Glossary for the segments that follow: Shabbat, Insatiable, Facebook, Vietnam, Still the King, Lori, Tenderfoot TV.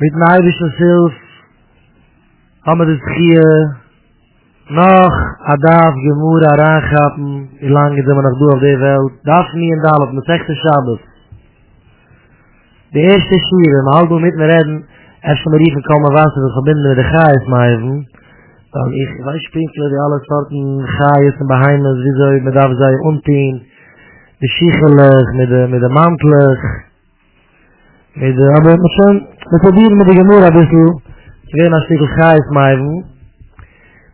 mit neibischen Silf haben wir das Gier noch Adaf Gemura reingappen wie lange sind wir noch durch auf die Welt darf nie in Dalab mit echter Shabbat die erste Schiere im Halbum mit mir reden erst von mir riefen kaum ein Wasser das verbinden mit der Chais-Meifen dann ich weiß Pinkler die alle Sorten Chais und Beheimnis wie soll ich mit David sei unten die Schichelig mit der Mantelig mit der aber schon wir probieren mit der Gemura ein bisschen ich werde ein Stück Chais-Meifen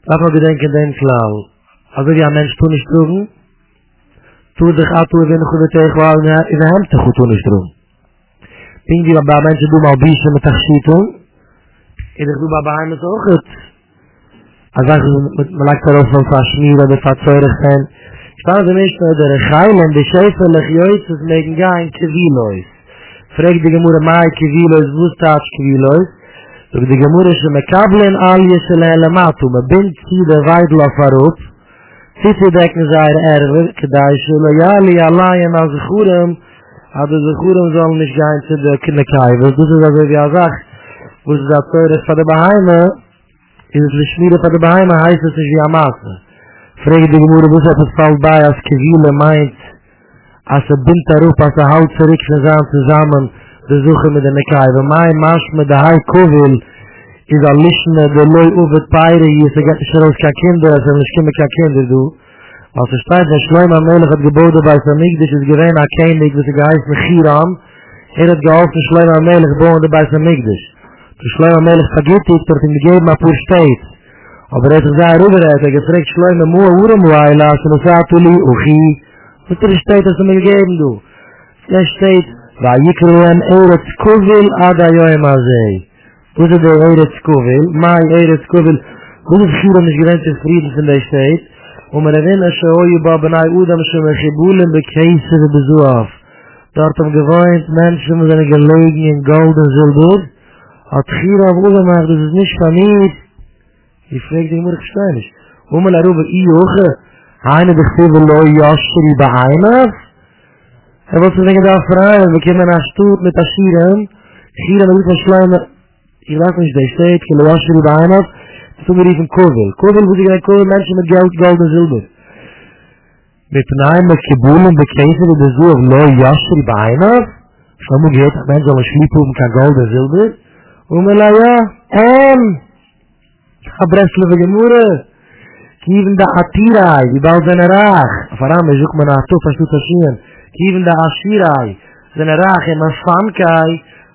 lass mal bedenken den Flau. Also wie ein Mensch tun nicht drüben, tut sich ab, wenn ich über Teich war, und in der Hemd gut tun nicht drüben. Pink, die bei Menschen tun, mal Bischen mit Tachschittung, und ich tue bei einem so gut. Also ich lege darauf von Faschmir, oder Fahrzeurig sein. Ich fand sie nicht, der Rechailen, die Schäferlich, Jöitzes, megen gar ein Kivilois. Frag die Gemüse, Mai, Kivilois, Wustatsch, Kivilois. So die Gemüse sind mit Kabeln alle schon erlematen, man bindt sie der Weidl auf der Ruf, zieht sie decken seine Erwe, gedeiht sie, lojali, allein an Zechurem, aber Zechurem sollen nicht gehen zu der Kinderkei, weil das ist also wie sagt, wo sie das Teure von der Beheime, ist es Schmiede von der Beheime, heißt es nicht wie am Maße. Frage die Gemüse, wo es etwas fällt bei, als Kivile meint, als bindt der Ruf, als Haut zurück zusammen, de zoeken met de mekaar. Bij mij maas met de haai kovel is al lichten de looi over het pijren hier. Ze gaat niet zoals geen kinderen, ze gaan niet geen kinderen doen. Als ze staat van Schleim aan Melech het geboden bij Samigdisch is geween aan Keenig, dus ik heist me Giram. Er het geholfen Schleim aan Melech boende bij Samigdisch. Toen Schleim aan Melech vergeet is, dat hij gegeven maar voor steeds. Aber er is daar overheid, hij gefrekt Schleim aan Moe, Uremwaila, Senusatuli, Uchi. Wat er steeds als ze me gegeven doen. Er steeds, ויקרם ארץ קובל עד היום הזה. וזה דה ארץ קובל, מהי ארץ קובל? וזה שיר המשגרן של פרידן של השתית, ומנבין השאוי בבני אודם שמחיבולים בקייסר ובזואף. דארתם גוויינט, מנשם וזן גלגן in golden zilbud, התחיר עבודם אך דזז נשפנית, יפרק די מורך שטיינש. ומלערוב אי אוכה, היינו דכתיב לא יושרי בעייניו, er wollte sich da fragen, wir kommen nach Stutt mit Aschiren, Aschiren mit dem Schleimer, ich weiß nicht, der steht, ich will Aschiren über einer, zu mir riefen Kovel. Kovel, wo sie gehen, Kovel, Menschen mit Geld, Gold und Silber. Mit Nein, mit Kibul und Bekäfer und Besuch, leu Aschiren über einer, schon mal gehört, ich meine, soll ein Schlipp um kein Gold und Silber, und mir leid, ja, Abresslöwe Gemurre, Kieven da Atirai, die baut seine Rach, auf Aram, ich suche mir nach Tuff, was tut Aschiren. Kieven da Ashirai, seine Rache, man Spankai,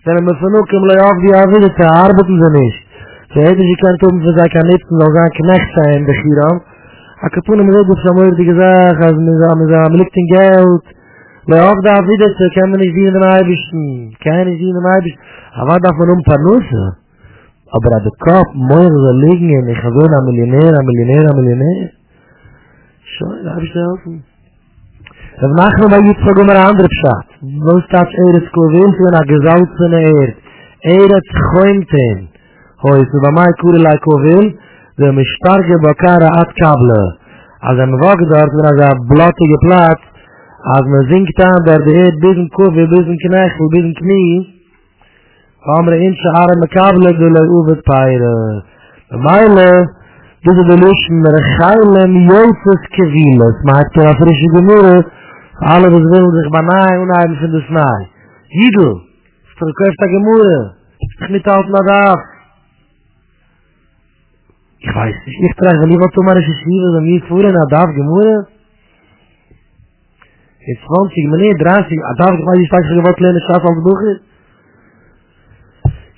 seine Mefanukim, leof, die Avide, zu arbeiten sie nicht. So hätte sie kein Tum für sein Kanipten, noch sein Knecht sein, der Chiram. Akapun im Rödel, Samuel, die gesagt, also man liegt in Geld, leof, die Avide, so kann man nicht dienen dem Eibischen, kann nicht dienen dem Eibischen, aber darf man Panusse. Aber an der Kopf, moin, so liegen, ich habe so ein Millionär, ein Millionär, ein Millionär. Schön, darf ich dir helfen? Das machen wir bei Yitzchak um eine andere Pschat. Wo staat Eretz Kovin für eine gesalzene Erd? Eretz Choimten. Hoi, so bei mir Kurelei Kovin, der mich starke Bakara abkabele. Als ein Wog dort, wenn ein blottiger Platz, als man singt an, der die Erd bis in Kovin, bis in Knechel, bis in Knie, haben wir in Schare Mekabele, die Leu Uwet Peire. Bei Meile, diese Beluschen, Rechailem, Jolzes Keviles. Man hat keine frische Gemüse, alle was will sich bei nahe und heilig in der Schnee. Jidl, es verkauft eine Gemüse, ich nicht halten an der Af. Ich weiß nicht, ich trage, wenn ich was zu machen, ich schiebe, wenn ich vorhin an der Af Gemüse, in 20 Minuten, 30, an der Af Gemüse, ich weiß nicht, was lehne, ich weiß als Bucher.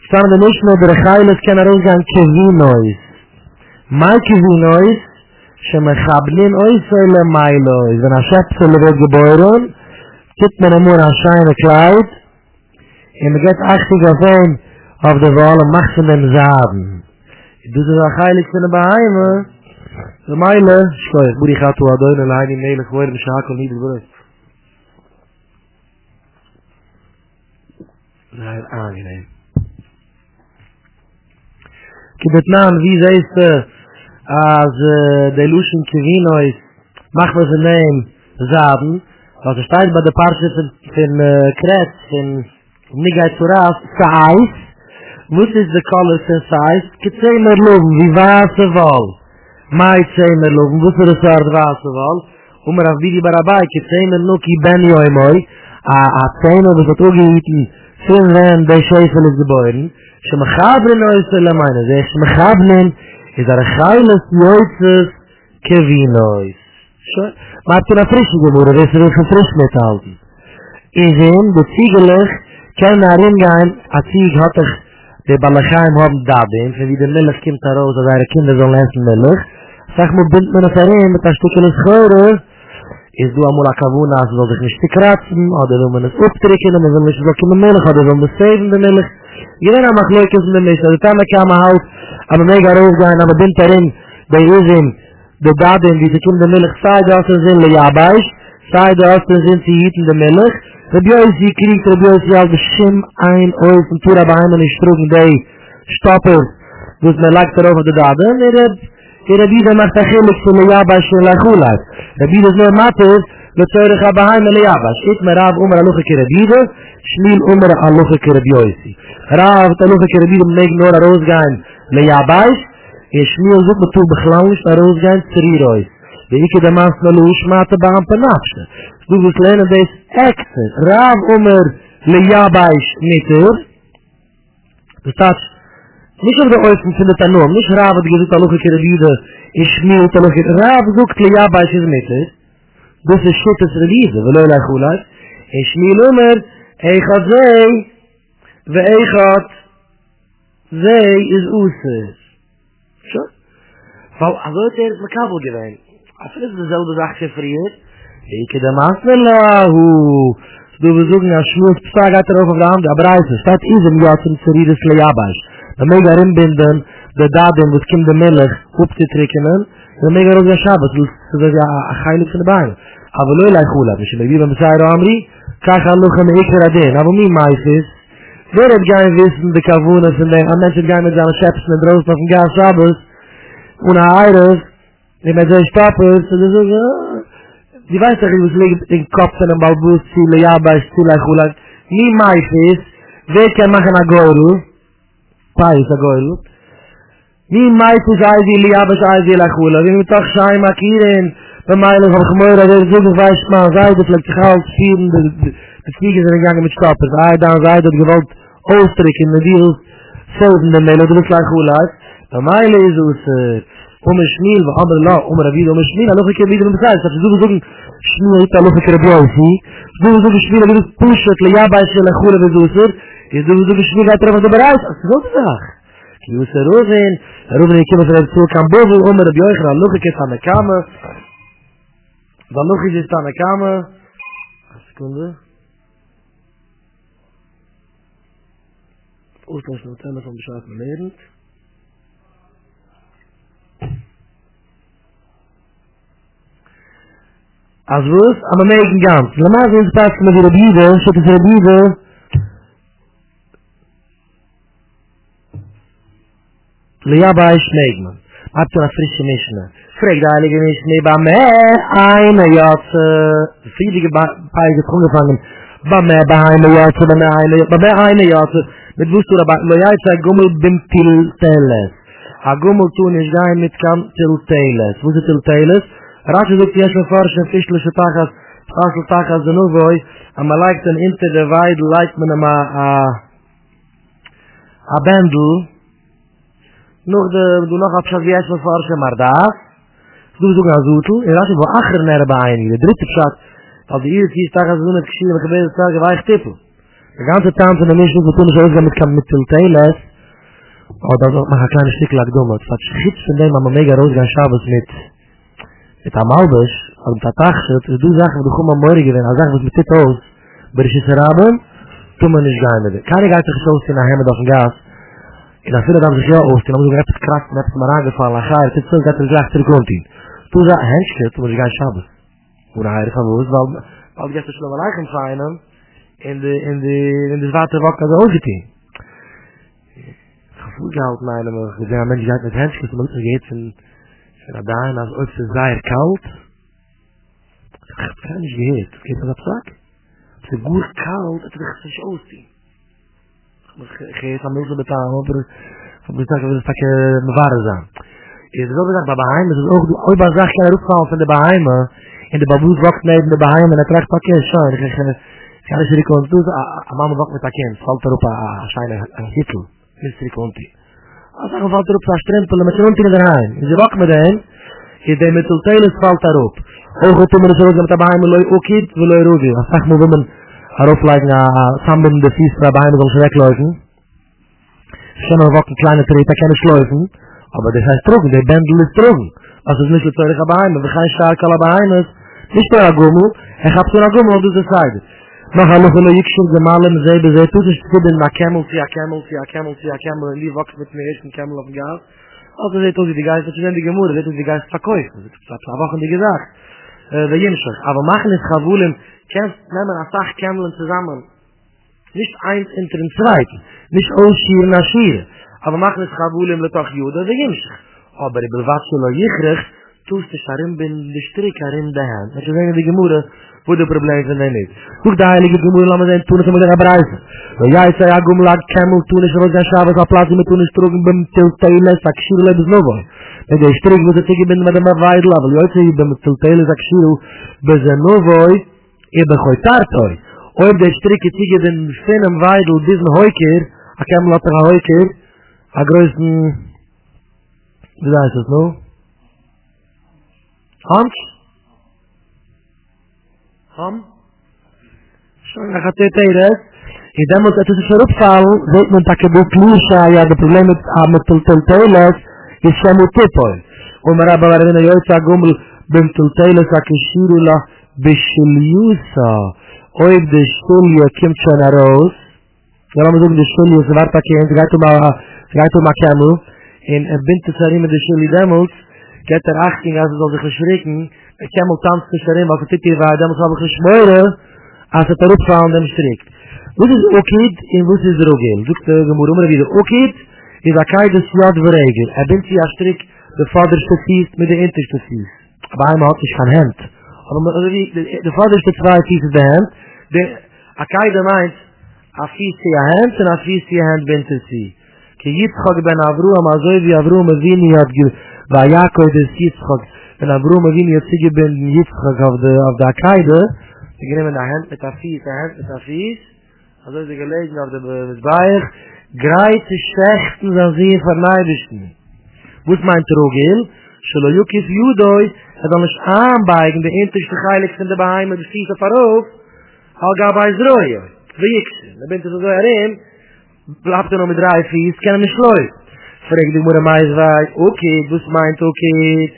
Ich kann mir nicht mehr, der Rechailes kann rausgehen, Kevinois. Mein Kevinois, שמחבלים אויסוי למיילוי ונשפצו לבית גבוירון קיט מנמור השעין הקלייד אם גט אכתי גפן auf der Wolle macht von dem Zaden du so heilig von der Beheime der Meile schoi ich budi gato adoi na leini melech woire mishakel nidr brust nein angenehm kibet naam wie ze ist als de Luschen Kivinois machen wir sie nehmen Zaden, was es steht bei der Parche von Kretz, von Nigay Zuraf, Zahais, What is the color size? Gezeimer loven, wie Wasserwall. Mai Zeimer loven, was ist das Art Wasserwall? Auf Bidi Barabai, Gezeimer Nuki Benio Emoi, a Zeimer, was hat auch gehitten, vielen Rennen, bei Schäfer ist geboren, Schmachabren äußerle meine, der Schmachabren ist ein Heiles Jäuzes Kevinois. Schön. Man hat eine frische Gemüse, das ist ein Frischmetall. In dem, der Ziegelech, kann er hingehen, als Zieg hat er, der Balachheim haben Dabim, für wie der Milch kommt heraus, als seine Kinder sollen essen Milch. Sag mal, bindt man das herin, mit ein Stückchen Schörer, ist du amul akavuna, also soll sich nicht kratzen, oder will man es updrücken, oder will man nicht so kommen Milch, oder will man es savende Milch. Jeder mag leukes in der Milch, also kann man kaum halt, aber mega rauf sein, aber bindt herin, bei Usim, der Dabim, wie sie kommt der Milch, sei der Osten sind, le Jabaisch, sei der Osten sind, sie hieten der Milch, Rebjöi sie kriegt, Rebjöi sie all beschimm ein Ois und Tura bei einem nicht trugen, die Stoppel, wo es mir lag darauf auf der Daden, Rebida macht der Chilik zu Lejabash und Lachulat. Rebida ist nur Matis, le Teurech Abaheim und Lejabash. Ich mir Rav Umar Alucheke Rebida, Schmiel Umar Alucheke Rebjöi sie. Rav Alucheke Rebida megen nur Arosgein Lejabash, und Schmiel sucht mit Turbechlausch Arosgein Zerirois. Wenn ich der Mann von Lusch machte, bei einem Panapsche. Du wirst lernen, das ist Ekse. Rav Umar Lejabaisch Mitter. Das heißt, nicht auf der Osten findet er nur, nicht Rav hat gesagt, Aluche Kerebide, ich schmiel, Rav sucht Lejabaisch ist Mitter. Das ist Schittes Revise, weil er leich ulat. Ich schmiel Umar, ich hat sei, und ich hat sei ist Ousses. Schau? Weil also er ist mit Kabel gewähnt. Afel is dezelfde dag gefreerd. Ik de maasnelahu. Doe we zoeken naar schmoes. Psa gaat er over de hand. Abreißen. Staat is hem ja zum Zerides Lejabash. Dan mag er inbinden. De daden wat kim de melech op te trekkenen. Dan mag er ook de Shabbat. Dat is ja een heilig van de baan. Aber leu lai chula. Dus je mag wie van Bezayro Amri. Kach aluchem eker adin. Aber mi maif is. Wer het geen wissen. De kavunas en den. Aan mensen gaan met zijn schepsen. En droos nog een gaar Shabbat. Una aires. Wenn man so ein Stapel ist, dann so, die weiß doch nicht, was liegt in den Kopf von einem Balbus, Zule, Jabaisch, Zule, Chulag, nie meif ist, wer kann machen ein Goyru, Pais, ein Goyru, nie meif ist, Aizil, Jabaisch, Aizil, Chulag, wenn wir doch schein, markieren, wenn man von Chmöra, der so, das weiß man, sei, das lässt sich halt schieben, die Zwiege sind gegangen mit Stapel, sei, dann sei, das gewollt, Ostrich, in der Dios, selten, der Melo, das lässt Chulag, der Meile ist aus, Schmiel, wa amr la, Ravid, Schmiel, aloche ke Ravid, das heißt, du sagst, Schmiel, aloche ke Rabiausi, du sagst, Schmiel, du pushet, le Jabai, le Lachule, le Zusser, du sagst, Schmiel, da treffen, da bereits, das ist so gesagt. Kiusse Rosen, Rosen, ich komme von der Zuhl, Kambovel, Rabiausi, aloche ke Tanakame, aloche ke Tanakame, eine Sekunde, Ausläufe, das Telefon beschreibt mir lebend, als was, aber mehr ich ganz. Normal sind es passen mit der Bibel, statt es der Bibel. Lejabai Schmeigmann. Habt ihr eine frische Mischne? Fragt der Heilige Mischne, bei mir eine Jatze. Friedige Beine ist umgefangen. Bei mir eine Jatze, bei mir eine Jatze. Mit Wustur, aber Lejabai Gummel bim Tilteles. A Gummel tun ist gein mit kam Tilteles. Wo ist Tilteles? Rashi zoekt jesh me farsh en fischlische takas, tassel takas de nuvoi, en me lijkt een inter de weide, lijkt men hem a bendel. Nog de, doe nog abschaf jesh me farsh en maar daaf. Doe zoek aan zootel, en Rashi wil achter naar beëindigen. De dritte pshat, als de eerste vier takas doen het geschieden, met gebeten taken, weich tippel. De ganze taam van de mensen, we kunnen zo uitgaan met kam met tilteles. Oh, dat is ook maar een kleine stukje laat doen, want het schiet van dem, maar mega roze gaan Shabbos met... Het amalbus, al het atachset, dus doe zaken, we doen gewoon maar moeilijk gewinnen. Als zaken, we met dit hoofd, berishische raben, toen men is gaan met dit. Kan ik uit de gezoogd in haar hemmet of een gas, en dan vielen dan zich jou oost, en dan moet ik even krachten, heb ik maar aangevallen, en ga je, dit zult dat er graag terugkomt in. Toen zei, hensje, toen moet ik gaan Shabbos. Hoe naar haar gaan we, want ik heb dus nog wel eigen feinen, in de water wat naar de hoogte in. Gevoel gehaald mij, we zijn mensen die gaan met hensjes, maar ik vergeet van... Wenn er dahin, als ob es sei kalt, ich hab gar nicht gehört, das geht mir auf den Sack. Es ist gut kalt, es wird sich ausziehen. geeft aan milde betalen, want we zeggen dat het een vader zijn. Is het wel gezegd bij Baheimen, is het ook ooit bij zacht kan erop van de Baheimen, en de baboes wacht mee de Baheimen, en hij krijgt pakjes, zo, en dan is die kont doet, en mama wacht met pakjes, valt erop aan Hitler, is die kont die. Als hij valt erop aan strempelen, met z'n hond in de heim, en ze wacht met hem, is de meteltelis valt daarop. Hoog op hem en zo, dat de Baheimen ook niet wil erover, als hij moet hem erop lijken, samen de vies van de Baheimen zal ze weglopen. Ze hebben ook een kleine treed, hij kan niet sluiven. Aber das heißt trocken, der Bändel ist trocken. Also es ist nicht so teuer Baheimen, wir können stark alle Baheimen. Nicht teuer Gummel, habt so eine Gummel auf dieser Seite. Nach allem von der Jükscher, der Mal im See, der See, tut sich zu den Camel, Camel, die wachsen mit mir ersten Camel auf dem Gas. Also seht uns die Geist, das ist die Gemüse, seht uns die Geist verkäuft. Das hat 2 Wochen die gesagt. Der Jemschach. Aber machen es Chavulim, kämpft, nehmen ein Sach Camel zusammen. Nicht eins hinter den Zweiten. Nicht ausschieren nach Schieren. Aber machen es Chavulim letoch Judah, der Jemschach. Aber ich will was schon noch jichrig, tust dich darin bin, die Strick darin dahin. Das ist eine Gemüse, wo der Problem sind denn nicht. Guck, der Heilige Gemüse, lassen wir den Tunis und mit der Abreise. Weil ja, ich sage, ja, Gumlag, Kämmel, Tunis, wo ich den Schabes auf Platz, mit Tunis, Drogen, beim Tilteiles, Akshir, Lebes, Novo. Wenn der Strick, wo der Tige bin, mit dem Weidel, aber heute, ich bin mit Tilteiles, Akshir, Lebes, Novo, ich bin heute Tartoi. Ob der Strick, die Tige, den Fenem Weidel, diesen Heuker, a Kämmel hat er Heuker, a größten, wie heißt das, no? Hans? Ham? Schon, ich hatte Teres. Ich denke, es ist schon aufgefallen, sieht man, dass ich nicht lüge, ja, das Problem mit Telteles ist schon mit Tippol. Und mir aber erinnern, ich sage, Gummel, beim Telteles, a Kishirula, Bishiliusa. Oib, die Schulie, kommt schon heraus. Ja, man sagt, die Schulie, es war Pakien, es geht um a Camel. Und er bindt es herin mit der Schulie Demmels, geht er achting, als er soll sich verschrecken, der Camel tanzt nicht herin, weil es hier war, Demmels habe ich geschmöre, als er darauf war und er streckt. Was ist Okid und was ist Rogel? Sogt der Gemurre immer wieder. Okid ist a keides Jad verreger. Er bindt sie a Strick, der vorderste Fies mit der hinterste Fies. Aber einmal hat sich kein Hand. Aber der vorderste zwei Fies ist der Hand, der a keide meint, a fies sie a hand, und a fies sie a hand bindt sie. Ke Yitzchak ben Avruam, a zoi wie Avruam Avini hat bei Jakob des Yitzchak, wenn Avruam Avini hat sich gebinden Yitzchak auf der Akaide, sie nehmen a hand mit a fies, a hand mit a fies, also sie gelegen auf dem Beich, greite Schächten, an sie verneibischten. Wus meint Rogel, Shelo Yukif Judoi, hat alles anbeigen, der interste Heiligste in der Beheime, des Fies auf Arof, al gabei Zroje, Vijikse, da bint es so herin, bleibt er noch mit 3 Fies, kann er nicht schleut. Fregt die Mutter meist weit, okay, was meint okay,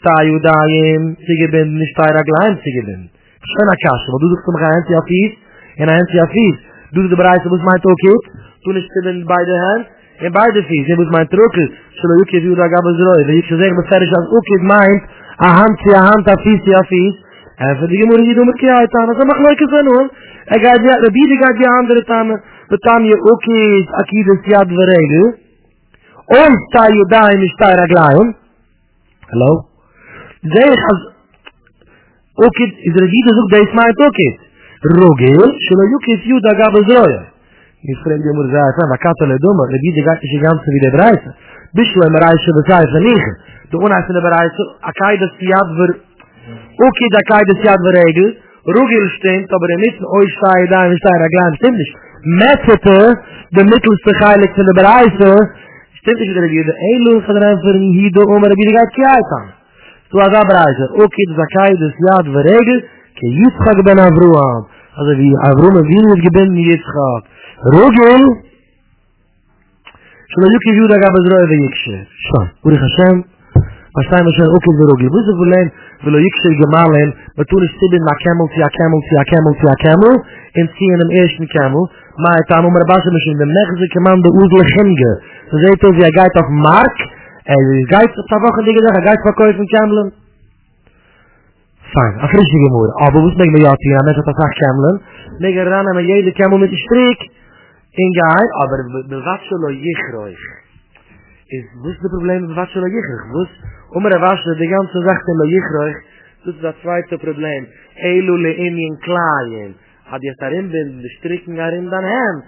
stei Judaim, sie gebinden, nicht stei Ragleim, sie gebinden. Schön a Kasche, wo du suchst um ein Zia Fies, ein Zia Fies. Du suchst die Bereise, was meint okay, du nicht in beide Hand, in beide Fies, was meint okay, schlau okay, Juda gab es Reu, wenn ich schon sage, was fertig als okay meint, a Hand, a Fies, Zia Fies, en für die Mutter, die du mit Kiai Tana, so mach leuke sein, oder? Er geht ja, der Biede geht ja andere Tana, betam je okis akides yad veregu on sta yudaim sta raglaim hello zeich az okid izragid zog da isma tokis rogel shlo yukis yuda gab zroya yisrael yomur zaata makato ledoma lebide gat shigam se vide braisa bishlo maraisha bezai zanig de ona se braisa akides yad ver okid akides yad veregu rogel stemt aber nit oi sta yudaim sta raglaim stimmt Messete, de mittelste Heilig van de Bereise, stimmt niet dat je de eeuwig gaat erin hier door om er weer gaat kijken. Toen was dat Bereise, ook in de zakai des Jad verregen, ke Yitzchak ben Avruam. Also wie Avruam en wie is gebinden Yitzchak. Rogel, zodat je kijkt dat gaat bezorgen van Yitzchak. Zo, Uri Hashem, was zijn we zijn ook in de Rogel. Hoe is het verleend? Will er Yitzchak gemalen, maar toen is Sibin na Camel, via Camel, via Camel, via Camel, en zie in hem eerste Camel, maar het aan om er basen misschien, de mechze commando oezelig hinge. Ze zegt ons, hij gaat op Mark, en hij gaat op de woche, hij gaat verkozen van Camelen. Fijn, een frisje gemoer. Oh, we moeten met jou zien, mensen dat zegt Camelen. Negen ran aan jede Camel met de streek. In geheim, aber wat zullen jichroig? Is, wo's de probleem met wat zullen jichroig? Wo's? Om er was de ganze zachte in jichroig, dat is dat tweede probleem. Elule in klaaien. Had je daarin ben de strikken daarin dan hem.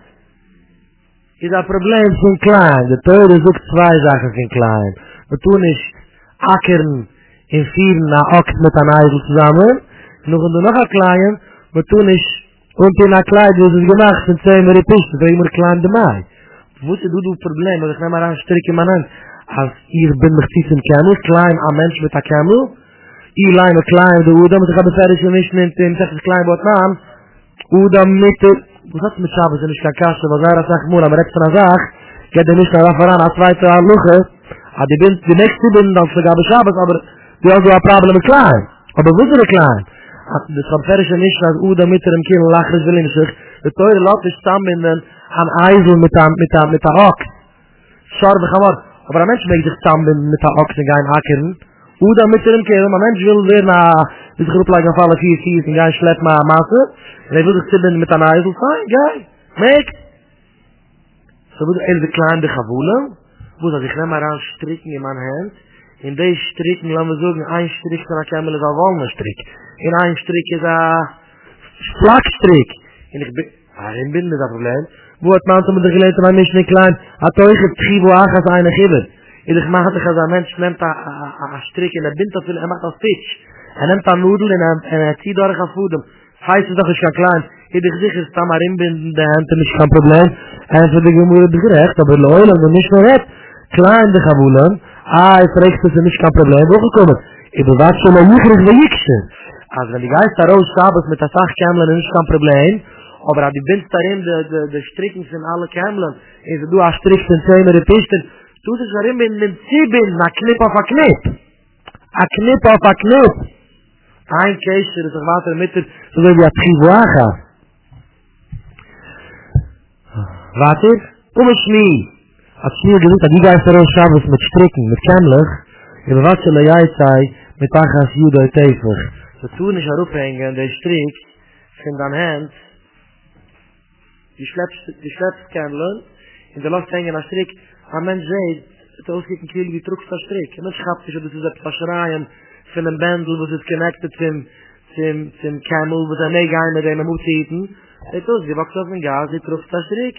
is a probleem van klein. De Teure zoekt zwei Sachen van klein. We tun is akkern in vier na okt met een eidel zusammen. Nog onder nog een klein. We tun is und in a klein die is gemaakt van twee meer pisten. Dat is immer klein de mij. Woet je doet een probleem. Dat ik neem maar aan sterk in mijn hand. Als hier ben ik niet in kamel. Klein aan mens met een kamel. Hier lijn een klein de oedam. Want ik heb een verder zo'n mischen in het zegt klein wat naam. Oedam met de... Hoe gaat het met Shabbat? En ik kan kasten. Want daar is echt moeilijk. Maar ik van een zaak. Ik heb de mischen aan af en aan. Als wij te aan lukken. Als je bent de nächste binnen. Dan zeg ik aan Shabbat. Maar die hadden een probleem met klein. Maar we zijn klein. Dus van verder zo'n mischen. Als oedam met een kind. Lager is wel in zich. De teuren laat is stambinden. Aan ijzel met de hak. Scharbe gaan wat. Maar een mens mag zich stambinden met de hak. En gaan hakken. Hoe dan met een keer, maar mensen willen weer naar dit groep lijken van alle vier vier en gaan slecht maar massen. En hij wil zich zitten met een ijzel zijn, gij, meek. Zo moet er de kleine gevoelen, moet dat ik neem maar aan strikken in mijn hand. In deze strikken, laten we zoeken, een strik van een kamel is een walnestrik. En een strik is een vlakstrik. En ik ben, daarin ben ik dat probleem. Hoe het maand om de geleentheid aan mensen klein, had hij getrieb hoe hij gaat eindig hebben. En ik maak het als een mens neemt een strik en hij bindt dat en maakt een pitch. Hij neemt een noedel en hij ziet daar gaan voeden. Hij is toch eens klein. In de gezicht is dan maar inbinden de hand en is geen probleem. En ze hebben gemoeid gerecht, dat we loeien en we niet meer hebben. Klein de gevoelen. Ah, het recht is niet geen probleem doorgekomen. Ik bewaak zo'n moeilijk bij jiksen. Als we die geest daar ook s'avonds met de zachtkamelen is geen probleem. Maar die bindt daarin de strikken van alle kamelen. En ze doen haar strik van twee met de pisten. Du bist darin mit dem Zibin, na Knipp auf a Knipp. A Knipp auf a Knipp. Ein Käscher ist doch weiter mit der, so wie a Tribuacha. Warte, um es nie. Hat es nie gesagt, die Geister aus Schabes mit Stricken, mit Kämmlich, in was in der Jaizai, mit Achas Judo und Teufel. So tun ich herupphängen, der Strick, sind an Hand, die schleppst Kämmlich, in der Luft hängen an Strick, a mens zegt, het oorschiet een kwiel wie trukt van strik. Een mens schapt zich, dat is het verschraaien van een bandel, wat is connected van camel, wat hij meegaan met hem moet eten. Het oorschiet, die wakt op een gaas, die trukt van strik.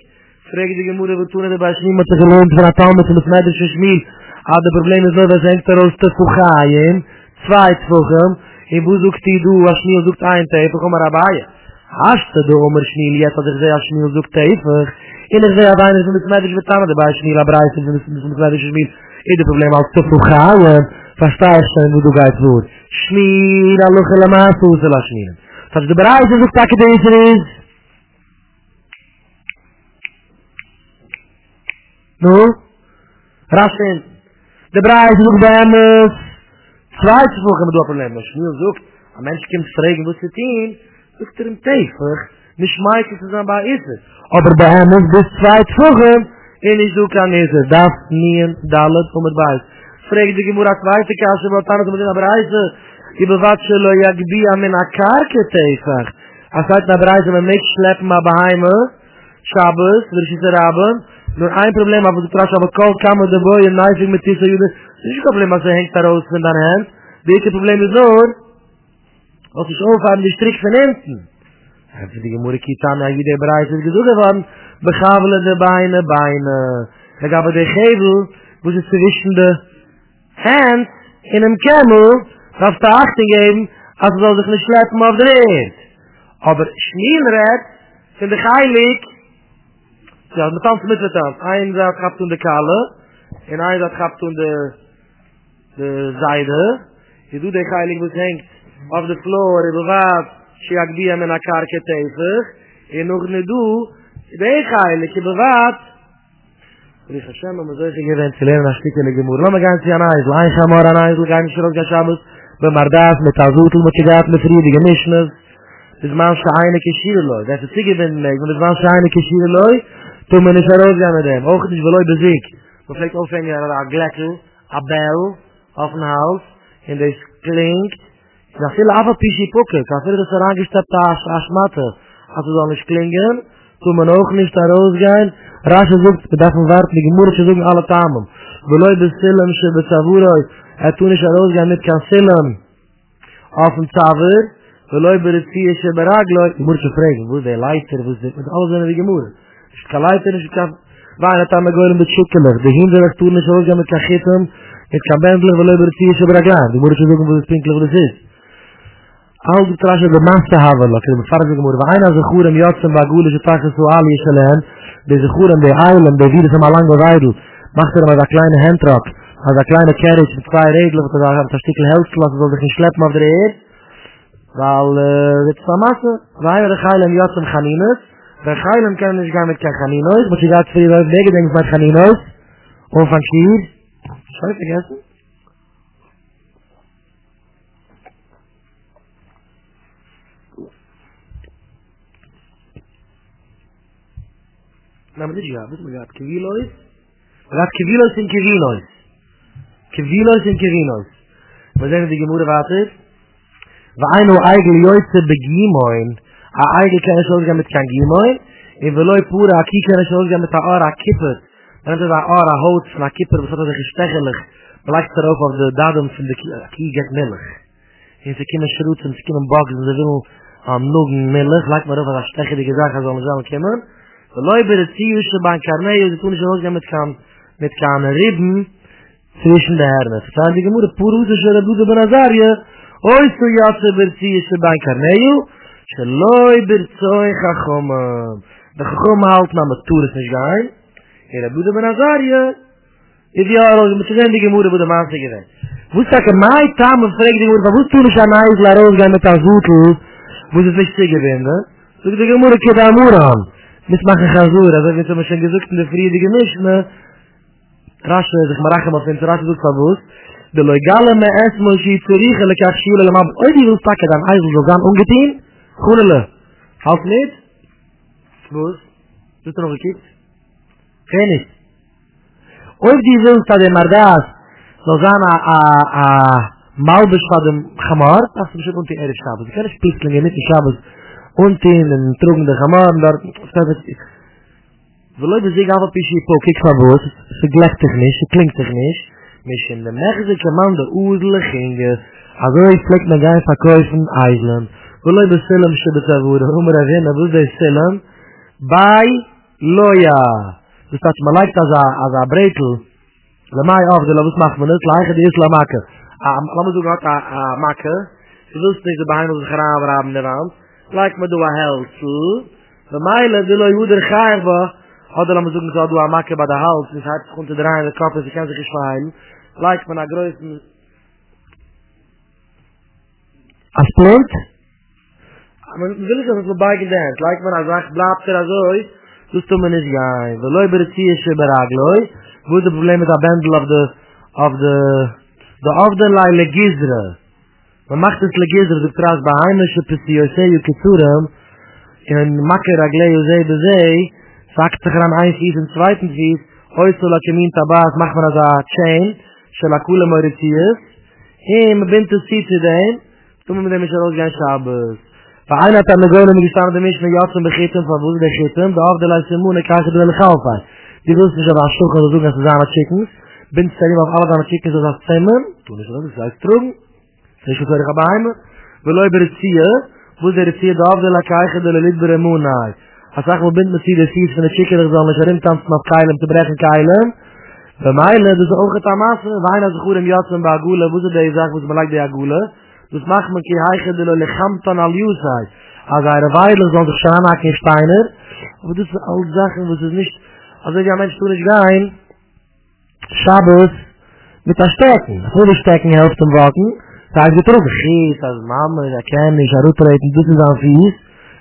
Vreeg de gemoeder, we toen erbij is niemand te geloond van het tanden van het medische schmiel. Ah, de probleem is nooit, dat ze er oorschiet te voegaaien. Zweit voegen. En hoe zoekt die doe, als schmiel zoekt een tevig, om erbij. Haste de omer schmiel, je hebt dat gezegd, als schmiel zoekt tevig. In de zee alleen is het medisch betaald, de bijschmiel, de breising van het medische schmiel. In de probleem als te vroeg houden, verstaan je hoe doe ik het woord. Schmiel, alloche la maas, hoe ze la schmielen. Als de breising zoekt dat je deze is. Nu? Rassen. De breising zoekt bij hem is. Zwaar te vroeg hebben we dat probleem. Maar schmiel zoekt, een mens komt vregen, wat zit in, zoekt er hem tevig. Nicht meistens ist aber ist es. Aber bei ihm ist bis zwei Wochen in ich so kann ist es. Das nie dalet um es weiß. Fregt die Gemurra zweite Kasse, wo Tannis mit den Abreise überwatsche lo jagbi am in a karke teifach. Als halt in Abreise mit mich schleppen mal bei heime. Schabes, wir schießen Raben. Nur ein Problem, aber du traust aber kaum kam mit der Boy und neifig mit dieser Jude. Das ist kein Problem, was hängt da raus von deiner Hand. Welche Problem ist nur? Was ist aufhaben, die Strick von hinten. Als die gemoere kitaan aan jullie bereid is gezogen van, begavelen de beinen. Dan gaven de gevel, moest het zwischen de hand in een kemmel, gaf de achting geven, als het al zich niet slecht maar dreht. Aber schmielred, vind ik heilig. Ja, met tante met de tante. Eén zaad gaat toen de kalle, en één zaad gaat toen de zijde. Je doet de heilig, wat hangt op de floor, in de water. שיגביע מן הקרקע תפך, ינוגנדו, דאי חייל, כבבת. פריך השם, המזויך יגבן, צילם נשתיק לגמור. לא מגנצי הנאיז, אין חמור הנאיז, לגן שרות גשמוס, במרדף, מתעזות ומתגעת מפרידי, גמישנס, בזמן שעין הקשיר אלוי. זה פסיק יבן מג, בזמן שעין הקשיר אלוי, תומן נשארות גם אדם, אוכת נשבלוי בזיק. מפלט אופנגר על הגלקל, הבל, אופן הלס, אין דייס קלינק, na viele Affapische Pucke, kann viele das herangesteppt als Matte. Als es soll nicht klingen, tun man auch nicht da rausgehen. Rasche sucht, bedarf man warten, die Gemurrche suchen alle Tamen. Beleu bis Silem, sche bezavuroi, tun nicht da rausgehen mit kein Silem. Auf dem Tavir, beleu berezie, sche beragloi, Gemurrche fragen, wo ist der Leiter, wo ist der, mit alles sind die Gemurr. Ist kein Leiter, ist kein, Waar het aan me goeien met schukkelig. De hinder dat toen is ook aan me kan gitten. Het kan bendelig wel over het zierische braga. Die moet ik zoeken voor het pinkelig wat het is. Al die trash de maas te hebben. Lekker de vader zeggen moet. Waarna ze goed en jatsen waar goeien ze takken zo al je schelen. Deze goed en de eilen. De vier is hem al lang bereidel. Macht er maar dat kleine handtrak. Als dat kleine carriage met twee regelen. Wat er daar gaat. Dat stukje helft laten. Zal zich niet sleppen op de eer. Weil jetzt vermassen, weil wir heilen Jotzen Chaninus, wir heilen können nicht gar mit kein Chaninus, aber sie sagt, wir werden weggedenkt mit Chaninus, und von Schied, soll ich vergessen? Na, aber das ist ja, wissen wir gerade, Kivilois, gerade Kivilois sind Kivilois, Kivilois sind Kivilois, wir sehen, die Gemüde wartet, ואינו אייגל יויצא בגימוין, האייגל כאן שאולס גם את כאן גימוין, ולאי פורה, כי כאן שאולס גם את האור הכיפר, ואינת את האור ההוץ, והכיפר בסופו זה גשטגלך, ולאקט הרוב על דאדם של הכי גת מלך. אין זה כמה שרוץ, אין זה כמה בוגס, זה וינו נוגן מלך, לאקט מרוב על השטגל, די גזח הזו מזם כמר, ולאי ברציו שבן קרני, יוזיתון שאולס גם את כאן ריבן, zwischen der Herne. Verzeihung die Gemüde, Puruze, Scherabuze, Benazaria, אוי צו יאצע ברצי שבן קרניו שלוי ברצוי חכומם דחכום האלט נמטורס נשגיין אלא בודה בנזריה אידיאולוג מצגן די גמורה בודה מאנסיגן ווסטאק מאי טאם פראג די גמורה וווס טונש אנאיז לארוג גאן מיט אזוטל וווס איז נישט געווען די גמורה קדאמורן מיט מאכן חזור אז וועט מ'ש געזוכט די פרידיגע משנה ראש זך מראכם פון צראט זוק פאבוס de legale me esmo shit zurige le kachule le mab oi die wil pakken dan eigenlijk zo gaan ongeteen goedele halt niet bus doet nog een keer finish oi die wil sta de mardas lozana a mal beschadem gamar als we zitten in de shabbat de kennis pitlingen met de shabbat und in trogende gamar daar staat het we lopen zich af op je pocket van bus ze klinkt technisch Mischen de Mexische Mann der Udle ginge, aber ich fleck mir gar verkaufen Eisland. Wolle beselm shbetavur, Umar Aven Abu Zeselam bei Loya. Das hat mal like das a Bretel. La mai auf der Lobus macht man nicht leider die Islam machen. Lass du grad a machen. Du willst nicht dabei uns graben haben daran. Like mir du a help. La mai la de Loyuder Garba. Oder lass du grad du a machen bei der Haus. Das hat kommt der rein der Kopf, sie kann sich schweilen. Like man a größen as plant man will ich das bei gedacht like man a sagt blabt so du tust man nicht gei weil loj berzieh schberag loj wo the problem is a bundle of the lile gizra man macht es legizra du tras bei eine specie sei u kituram in maker aglei sei bezei sagt gran eins diesen zweiten sieg heute la kemin tabas macht man da chain של הכולה מוריציאס, הם בין תוסית ידיהם, תומם דם שלוש גן שעבס. ועין אתה מגוינו מגיסטם דמיש מיוצם בחיתם פבוז בחיתם, דאוב דלה סימון הקרשת דלה לחלפה. דירוס נשאבה שוך הזוג הסזען הצ'יקנס, בין צערים על עבד הצ'יקנס עזע סמן, תומש עזע סטרום, יש ותורך הבאים, ולא ברציאה, בוז הרציאה דאוב דלה קרשת דלה ליד ברמונאי. הסך מבין מציד הסיס ונצ'יקנס על משרים טאנס מפקאילם תברחן קאילם, Vermeile, dus ook het amassen, wein als goed in Jatsen bij Agula, hoe ze deze zaak, hoe ze belangt bij Agula. Dus mag men geen eigen de lechamtan al Jusai. Als hij de weidelen zal zich schaam maken in Steiner. Maar dus al zaken, hoe ze niet, als ik aan mensen toen niet gaan, Shabbos, met haar steken. Voor de steken helft hem wakken, zij heeft getrokken. Geet, als mama, dat ken ik, haar roepreten, dit is aan vies.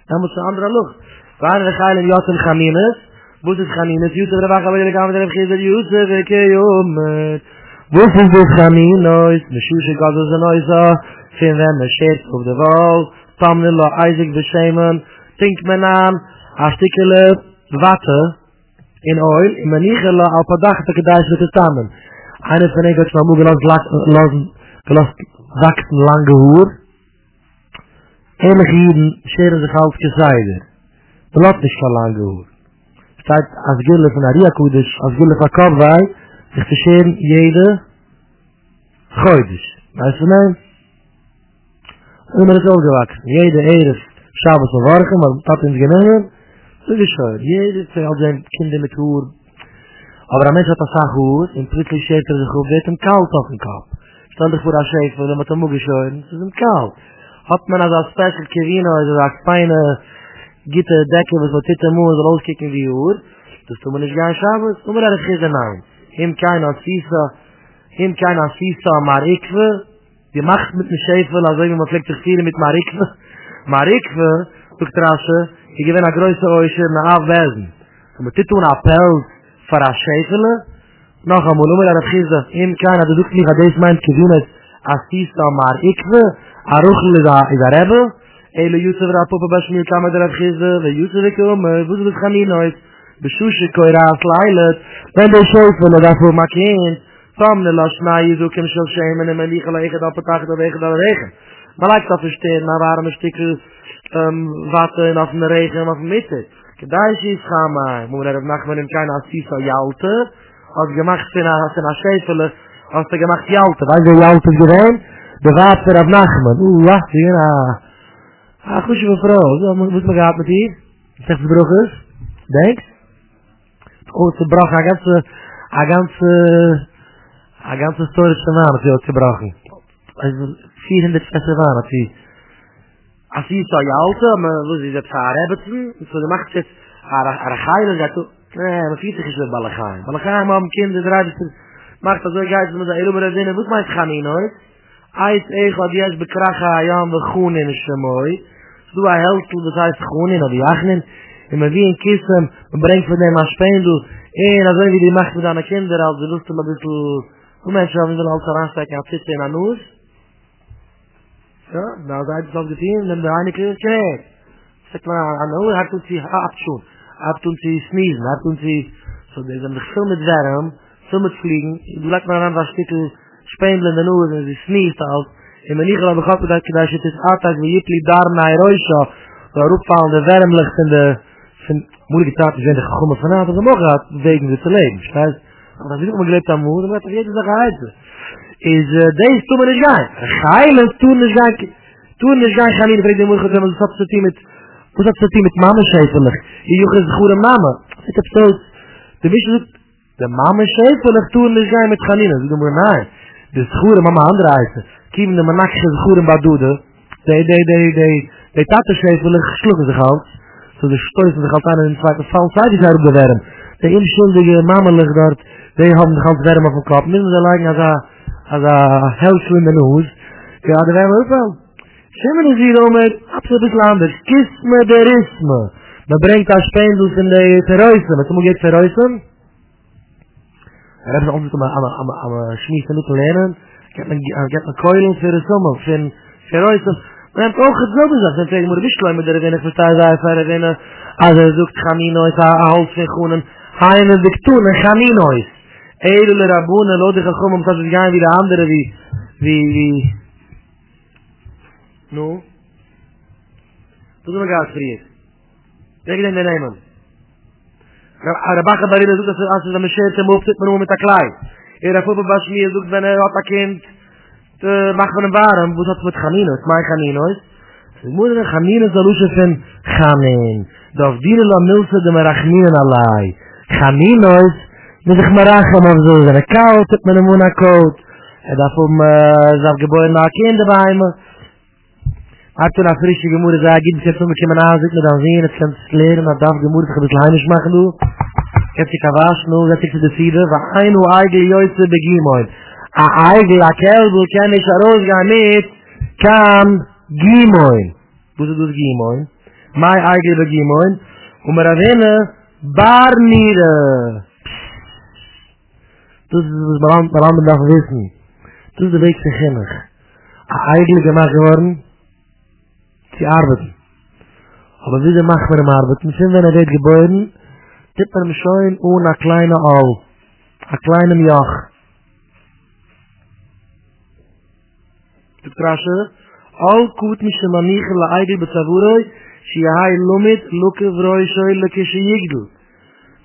Dan moet ze andere lucht. Wein als hij in Jatsen gaan in is. Wo ist Chaninus? Yusuf, Rebach, aber der Kampf, der Rebchizel, Yusuf, Ekeyomet. Wo ist das Chaninus? Meshushe, Gottes und Oysa. Finwen, Meshet, auf der Wall. Tamnilla, Isaac, Beshemen. Tink men an. Artikele, Watte. In Oil. In Manichela, Alpadach, Pekedaisch, mit Tamen. Eines von euch hat schon mal gelost, wachsen, lange Hohr. Ehrlich Juden, scheren sich auf Geseide. Belott nicht von lange Hohr. Zeit als Gille von Aria Kudisch, als Gille von Kabwai, sich zu scheren jede Geudisch. Weißt du nein? Und man ist aufgewachsen. Jede Eres Schabes und Wargen, man hat uns genommen, so gescheuert. Jede, zwei all seine Kinder mit Hur, Aber ein Mensch hat das auch gut, und plötzlich schäft er sich auf, wird ihm kalt auf den Kopf. Stell dich vor, er schäft, wenn er mit dem Mugge schäuert, es ist ihm kalt. Hat man also als Special Kirino, also als feine Gitte, Decke, was man titten muss, soll auskicken wie Uhr, das tun wir nicht gern Schabes, und wir haben gesagt, nein. Him kein Assisa, Marikwe, die macht mit dem Schäfer, also wenn man vielleicht viele mit Marikwe, durch Trasche, die gewinnen eine größere Oische, eine Aufwesen. Und man tut einen Appell, für ein Schäferle, noch einmal, wir haben gesagt, him kein, also du nicht, das meint, gewinnet Assisa, Marikwe, Aruchel ist ein Rebbe, Eile Yusuf, Rappopa, Bashmir, Kamer, der Abchizze, Ve Yusuf, Ekumme, Wuzubit, Chaminoit, Beshushik, Koiras, Leilet, wenn der Schäfer, und davor mag ihn, Tamne, Lashna, Yizukim, Shoshemen, Emelicha, Leichet, Apatach, Leichet, Leichet. Man leicht auf den Stirn, na waren ein Stück Watte, auf den Regen, auf den Mitte. Kedaishi, Schamai, Mura, Rav Nachman, kein Assisa, Yalte, als gemacht, sind Schäferle, als gemacht, Yalte, weil wir Yalte gewähnt, de water af Nachman. Oeh, wacht hier. Ah, goeie mevrouw. Zo, moet me gehad met hier. Zegt de broekers. Denk. Het ooit gebracht. Een ganse historische naam heeft hij ooit gebracht. Hij is 460 naam heeft hij. Als hij zo je auto, maar hoe ze dat haar hebben ze. Zo, dan mag ze haar geilen. Nee, maar 40 is weer Balagaim. Balagaim, mam, kinderen, maakt dat zo geit. Moet dat heel maar winnen. Moet mij het gaan in, hoor. Eis Echad Yesh Bekracha Ayam Bechunin Shemoi. Du a Heltel, das heißt Chunin, oder Jachnin. Und man wie ein Kissen, man bringt von dem Aspendu. Also wie die macht mit deinen Kindern, also lust mal ein bisschen... Du Menschen haben den Hals heranstecken, hat Sitze in Anus. Ja, da seid es auf die Team, nimm dir eine Kirche, nee. Sagt man an der Uhr, hat uns sie abschuhen, hat uns sie schmiesen, hat uns sie... So, die sind so mit Wärm, so mit Fliegen. Du lagst mal an, was Stickel... Spendel in den Ohren, und sie schmiest aus. In der Nichel habe ich auch gedacht, dass ich das Alltag wie Jipli Darnai Reusha, wo er rupfallen, der Wärmlich sind, mulige Tat, ich bin der Gechumme von Abend, und auch hat, wegen sie zu leben. Ich weiß, aber das ist immer gelebt am Mur, und das ist jede Sache heißen. Ist, das tun wir nicht gar nicht. Heilen, tun nicht gar nicht, ich habe ihn gefragt, den Mur, was hat sie mit Mama schäferlich? Ich juche es gut am Mama. Ich habe so, der Mischel sagt, der Mama schäferlich, tun nicht gar nicht mit Chanina. Sie sagen, nein. De schoeren, mama andere eisen. Kiem de manakse schoeren badoede. De tatenschevelen gesloten zich al. Zo de stoisen zich altijd in de zweite val. Zij die zijn op de werm. De inschuldige mama ligt daar. Die hebben de ganse werm op de kop. Minder ze lijken als een helft in de noos. Ja, de werm ook wel. Schimmen is hier om het absoluut anders. Kisme, derisme. Men brengt haar spendels in de verruisen. Maar ze moet je het verruisen. Er hebben ze altijd aan schmiezen moeten leren. Ik heb mijn koeien voor de zomer. Ik vind verruisen. Maar je hebt ook het zo gezegd. En tegen moet ik niet met de winnaar verstaan. Zij winnen. Als hij zoekt Chaminois. Haar hoofd van groenen. Heine Victoren. Chaminois. Edele Raboenen. Lode gekomen. Omdat ze gaan wie de anderen. Wie. No. Doe ze me gaas voor hier. Denk ik nemen. Rabaka Barina zoekt als ze de machete mocht met met aklai. Erapopa Bashmi zoekt wanneer wat kind te mag van een warm, hoe dat met Chaminois, mijn Chaminois. Ze moeten Chaminois solution zijn Chamin. Dat dienen la milse de marachminen alai. Chaminois, met zich marach van afzoen. Een koud met een monakoot. En daarvoor zelf geboren naar kinderwijmen. After a fresh gemoed is I give you some chicken azik and then see it can slare and that gemoed is a bit heimisch machen du. Jetzt ich kawasch nur, jetzt ich zu decide, wa ein u eigel joitze begimoin. A eigel a kelbu kann ich arozga mit kam gimoin. Wo ist das gimoin? Mai eigel begimoin. Und mir erwähne barnire. Das ist das, was man darf wissen. Das ist der Weg zu Chimmich. A eigel gemacht worden. Sie arbeiten. Aber wie sie machen mit dem Arbeiten? Sind wir in den Gebäuden, tippt man schon ohne eine kleine Au. Eine kleine Jach. Du krasche. Au kut mich in maniche la eigel bezavuroi, sie hai lomit, luke vroi schoi leke sie jigdl.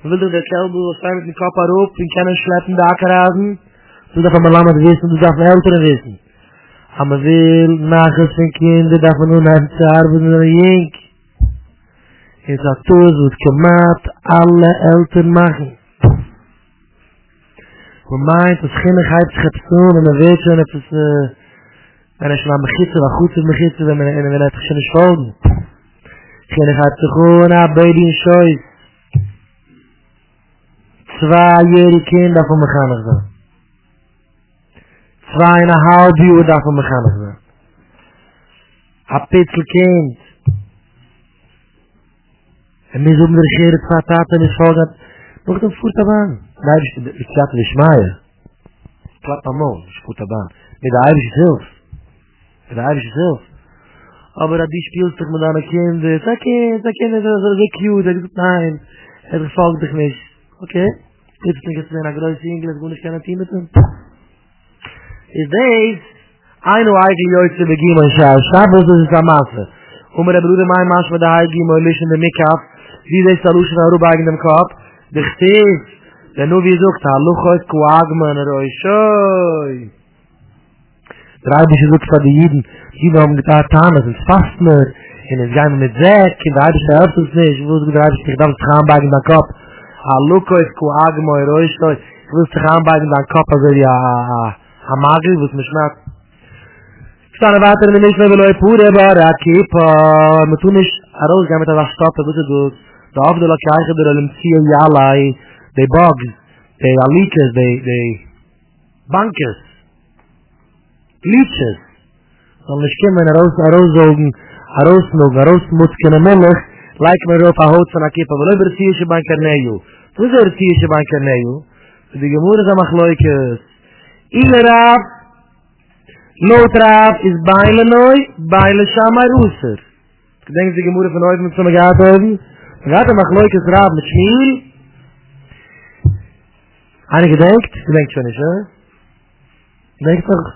Will du der Kelbu, was sei mit dem Kopf herauf, den kennen schleppen, der Ackerrasen? Du darfst aber lange wissen, du darfst ältere wissen. Aber will nachher von Kindern darf man nur nach zu arbeiten und jink. Es hat das, was gemacht, alle Eltern machen. Wo meint, das Schimmigkeit schäppst du, wenn man wird schon, dass es, wenn er schon am Mechitze, was gut ist Mechitze, wenn er sich schon nicht folgen. Schimmigkeit zu gehen, ab bei dir in Scheuß. 2-jährige Kinder darf man mechanisch sein. 2,5 Jahre darf man mechanisch sein. Ein Pitzelkind. Und wir suchen die Schere, zwei Taten, die folgen. Doch dann fuhrt er an. Nein, ich klappe die Schmeier. Ich klappe am Mond, ich fuhrt er an. Mit der Eibisches Hilfe. Mit der Eibisches Hilfe. Aber die spielt sich mit einer Kinder. Sag Kinder, das ist so cute. Er sagt, nein, er gefällt dich nicht. Okay? Jetzt bin ich jetzt in einer größeren Englisch, wo ich keine Team mit ihm. Ist das, ein und eigentlich heute zu begehen, mein Schau. Schabbos, das ist am Maße. Und mit der Bruder, mein Maße, mit der Heilgeben, und ich in der Mikaf, wie ist das Salusche von Ruba in dem Kopf? Dich tief, denn nur wie sucht, Halluchos, Kuagman, Roi, Schoi. Drei Bische sucht von den Jiden, die haben getan, Tamas, ins Fastner, in den Geimen mit Zek, in der Eibische helft uns nicht, wo du greifst dich, darf es Kramberg in deinem Kopf. Halluchos, Kuagman, Roi, Schoi, ich will es Kramberg in deinem Kopf, also wie ein Magel, wo es mich schmeckt. Ich stand weiter in den Menschen, wenn wir Leute pur haben, aber wir tun nicht, herausgehen mit der Wachstoppe, bitte gut. Da auf der Lacke der Olympia Jalai, die Bugs, die Alikas, die Bankes, Liches. Und ich kann mir herauszogen, herausnogen, herausmutzken am Melech, like mir auf der Haut von der Kippe, weil über die Zierische Bank Arneju. Wo ist die Zierische Bank Arneju? Die Gemüse am Achleukes. Ilerab, Lotrab ist Beile Neu, Beile Schamai Russer. Gedenken Sie die Gemüse von heute mit so einer Gathäuven? Gerade mach Leukes Raab mit Schmiel. Einer gedenkt? Gedenkt schon nicht, oder? Gedenkt doch.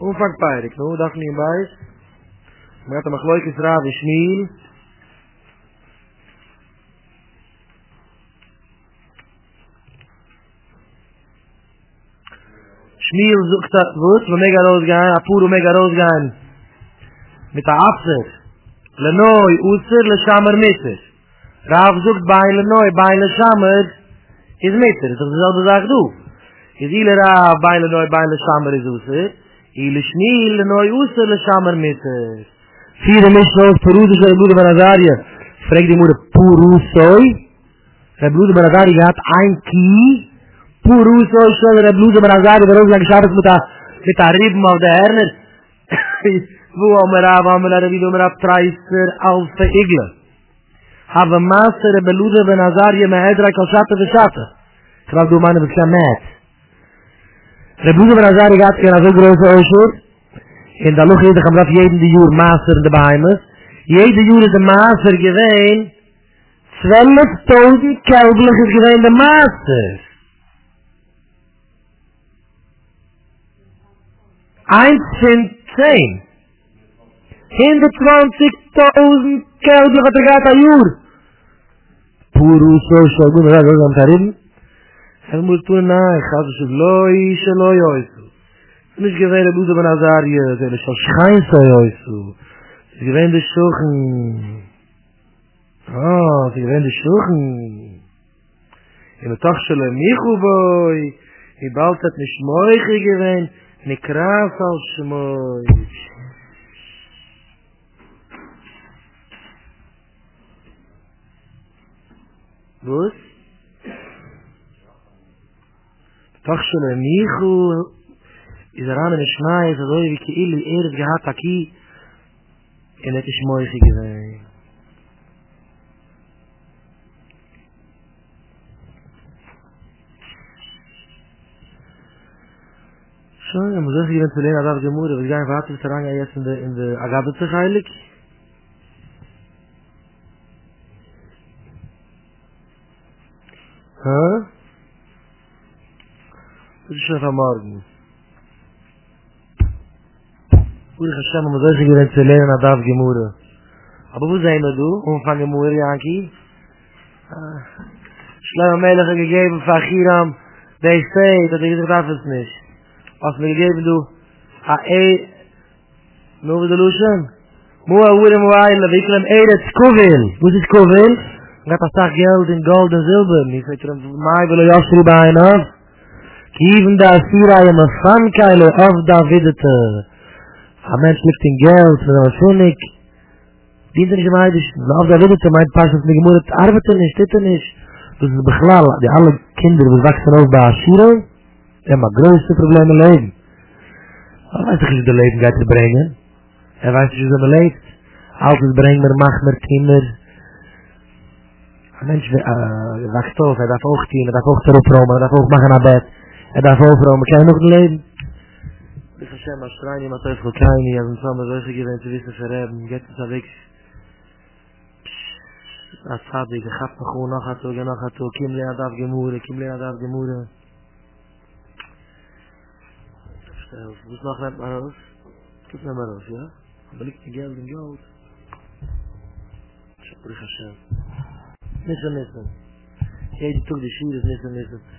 Umfang peirig, no? Darf nicht im Beis. Gerade mach Leukes Raab mit Schmiel. Schmiel sucht das Wurz, wo mega rausgehen, apuro mega rausgehen. Mit der Absicht. Lenoi, Usser, Leshammer, Mitter. Rav sucht bei Lenoi, bei Leshammer ist Mitter. Das ist dieselbe Sache du. Ist Ile Rav, bei Lenoi, bei Leshammer ist Usser. Ile Schmiel, Lenoi, Usser, Leshammer, Mitter. Viele Menschen aus Perusische Reblude Benazaria. Frag die Mure, Purusoi. Reblude Benazaria hat ein Ki. Purusoi, schon Reblude Benazaria. Der Rosenlang Schabes mit der Rippen auf der Herner. Wo amra vidu amra traiser alfa igla have master belude benazari mahedra kasata veshata tradu mane besamat belude benazari gaat kana zo groze oshur in da loch jede gamraf jede jur master de baimes jede jur de master gewein 12,000 kelbel gewein de master eins in 10 120,000 kelder hat gata jur. Puru so shagun ragam tarin. Er muss tun nein, hat es loi, selo yoisu. Nicht gewere bude benazarie, der so schein so yoisu. Sie gewende suchen. Ah, sie gewende suchen. Im tag shel michuboy, ibaltat nishmoy gewen, nikras al shmoy. Was? Tach shel michu izran an shnay ze doy ki il erd gehat aki in et shmoy khigevay shoy am ze khigevay tlen adav gemur ve gein vat tsrang ayes in de agabe tsaylik Huh? Das ist schon am Morgen. Uri Hashem, um solche Geräte zu lernen, Adav Gemurre. Aber wo sehen wir du? Umfang Gemurre, Janki? Schleim Melech gegeben, Fachiram, they say, dass ich gesagt darf es nicht. Was mir gegeben du? Hae, nur wie du luschen? Mua Uri Muayla, wickeln Eretz Kovil. Wo ist Kovil? Geld in gold and silver. He said, "My will I ask you by enough? Even de Asira je me vankeile of Davidete. Een mens ligt in geld, met een schoenik. Die zijn gemeid is, of Davidete, mijn paas is mijn moeder, het arbeiten is, dit en is. Dus het beglal, die alle kinderen bewaksen over bij Asira, hebben maar grootste problemen leven. Hij weet toch niet de leeftijd te brengen. Hij weet niet hoe ze leeft. Altijd brengt maar macht maar kinder. Een mens wacht over, hij dacht ook teamen, hij dacht ook erop romen, hij dacht ook mag naar bed. Hij dacht overromen, kan je nog een leven? Ik zeg maar, schrijf niemand uit voor kleine, als een zomer rustig gewend te wissen verhebben, get het al niks. Dat gaat niet, ik ga het gewoon nog aan toe, kim lea dat gemoeren. Dus nog net maar roos. Kijk nou maar roos, ja? Dan ligt de geld in goud. Shabbat Hashem. Nissen. Jede toek de schier is nissen.